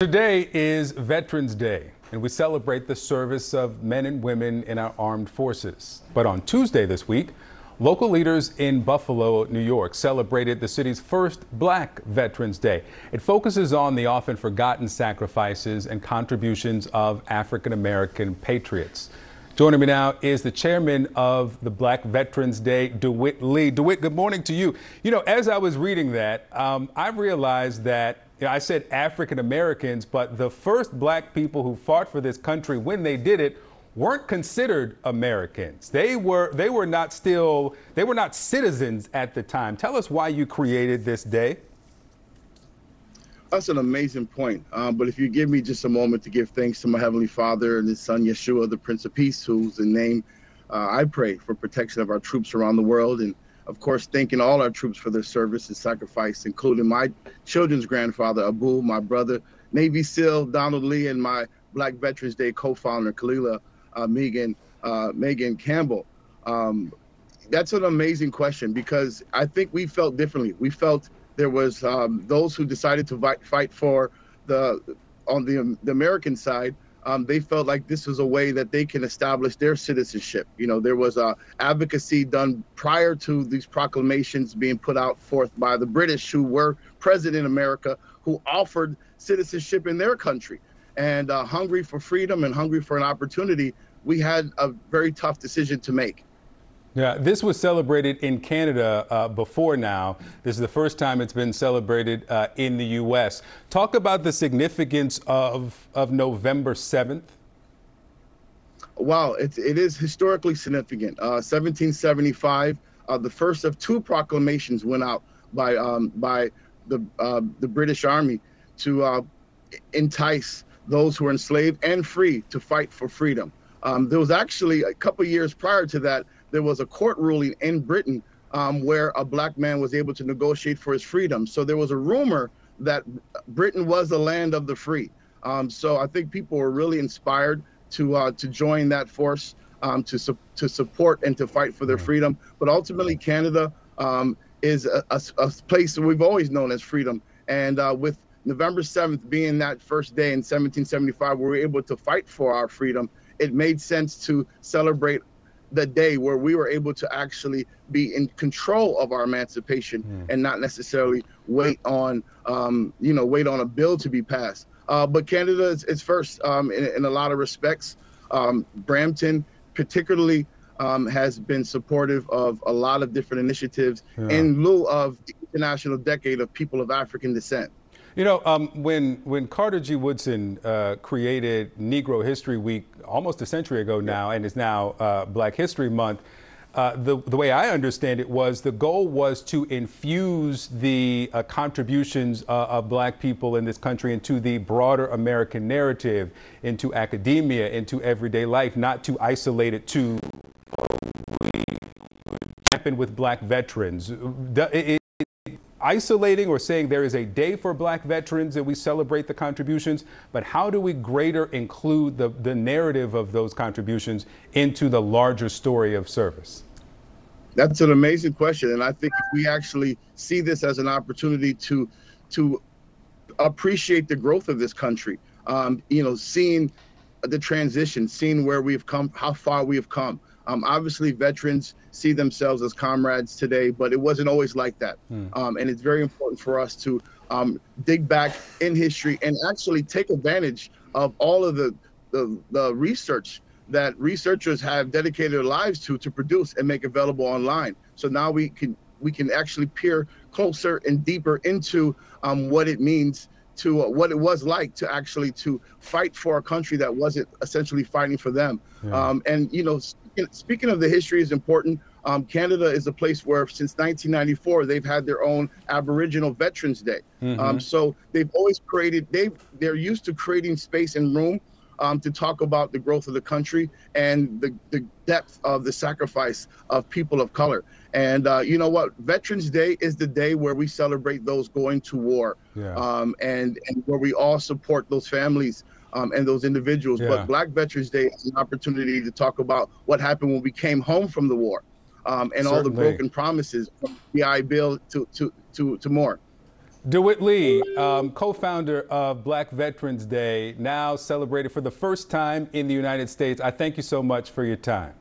Today is Veterans Day, and we celebrate the service of men and women in our armed forces. But on Tuesday this week, local leaders in Buffalo, New York, celebrated the city's first Black Veterans Day. It focuses on the often forgotten sacrifices and contributions of African-American patriots. Joining me now is the chairman of the Black Veterans Day, DeWitt Lee. DeWitt, good morning to you. You know, as I was reading that, I realized that I said African Americans, but the first black people who fought for this country when they did it weren't considered Americans. They were not citizens at the time. Tell us why you created this day. That's an amazing point. But if you give me just a moment to give thanks to my Heavenly Father and His Son, Yeshua, the Prince of Peace, who's the name I pray for protection of our troops around the world, and of course, thanking all our troops for their service and sacrifice, including my children's grandfather, Abu, my brother, Navy SEAL, Donald Lee, and my Black Veterans Day co-founder, Khalila, Megan Campbell. That's an amazing question because I think we felt differently. We felt there was those who decided to fight for on the American side. They felt like this was a way that they can establish their citizenship. You know, there was advocacy done prior to these proclamations being put out forth by the British, who were present in America, who offered citizenship in their country. And hungry for freedom and hungry for an opportunity, we had a very tough decision to make. Yeah, this was celebrated in Canada before now. This is the first time it's been celebrated in the U.S. Talk about the significance of November 7th. Wow, it is historically significant. 1775, the first of two proclamations went out by the British Army to entice those who were enslaved and free to fight for freedom. There was actually a couple years prior to that, there was a court ruling in Britain where a black man was able to negotiate for his freedom. So there was a rumor that Britain was the land of the free. So I think people were really inspired to join that force to support and to fight for their freedom. But ultimately, Canada is a place that we've always known as freedom. And with November 7th being that first day in 1775, where we were able to fight for our freedom, it made sense to celebrate the day where we were able to actually be in control of our emancipation and not necessarily wait on, you know, wait on a bill to be passed. But Canada is first in a lot of respects. Brampton particularly has been supportive of a lot of different initiatives in lieu of the International Decade of People of African Descent. You know, when Carter G. Woodson created Negro History Week almost a century ago now, and is now Black History Month, the way I understand it was the goal was to infuse the contributions of black people in this country into the broader American narrative, into academia, into everyday life, not to isolate it to happen with black veterans. Isolating or saying there is a day for black veterans and we celebrate the contributions, but how do we greater include the narrative of those contributions into the larger story of service? That's an amazing question. And I think if we actually see this as an opportunity to appreciate the growth of this country, you know, seeing the transition, seeing where we've come, how far we have come. Obviously, veterans see themselves as comrades today, but it wasn't always like that. And it's very important for us to dig back in history and actually take advantage of all of the research that researchers have dedicated their lives to produce and make available online. So now we can actually peer closer and deeper into what it means to what it was like to actually to fight for a country that wasn't essentially fighting for them. And, you know, speaking of the history is important. Canada is a place where since 1994, they've had their own Aboriginal Veterans Day. So they've always created, they're used to creating space and room to talk about the growth of the country and the depth of the sacrifice of people of color. And you know what? Veterans Day is the day where we celebrate those going to war and where we all support those families and those individuals. But Black Veterans Day is an opportunity to talk about what happened when we came home from the war and all the broken promises from the GI Bill to more. DeWitt Lee, co-founder of Black Veterans Day, now celebrated for the first time in the United States. I thank you so much for your time.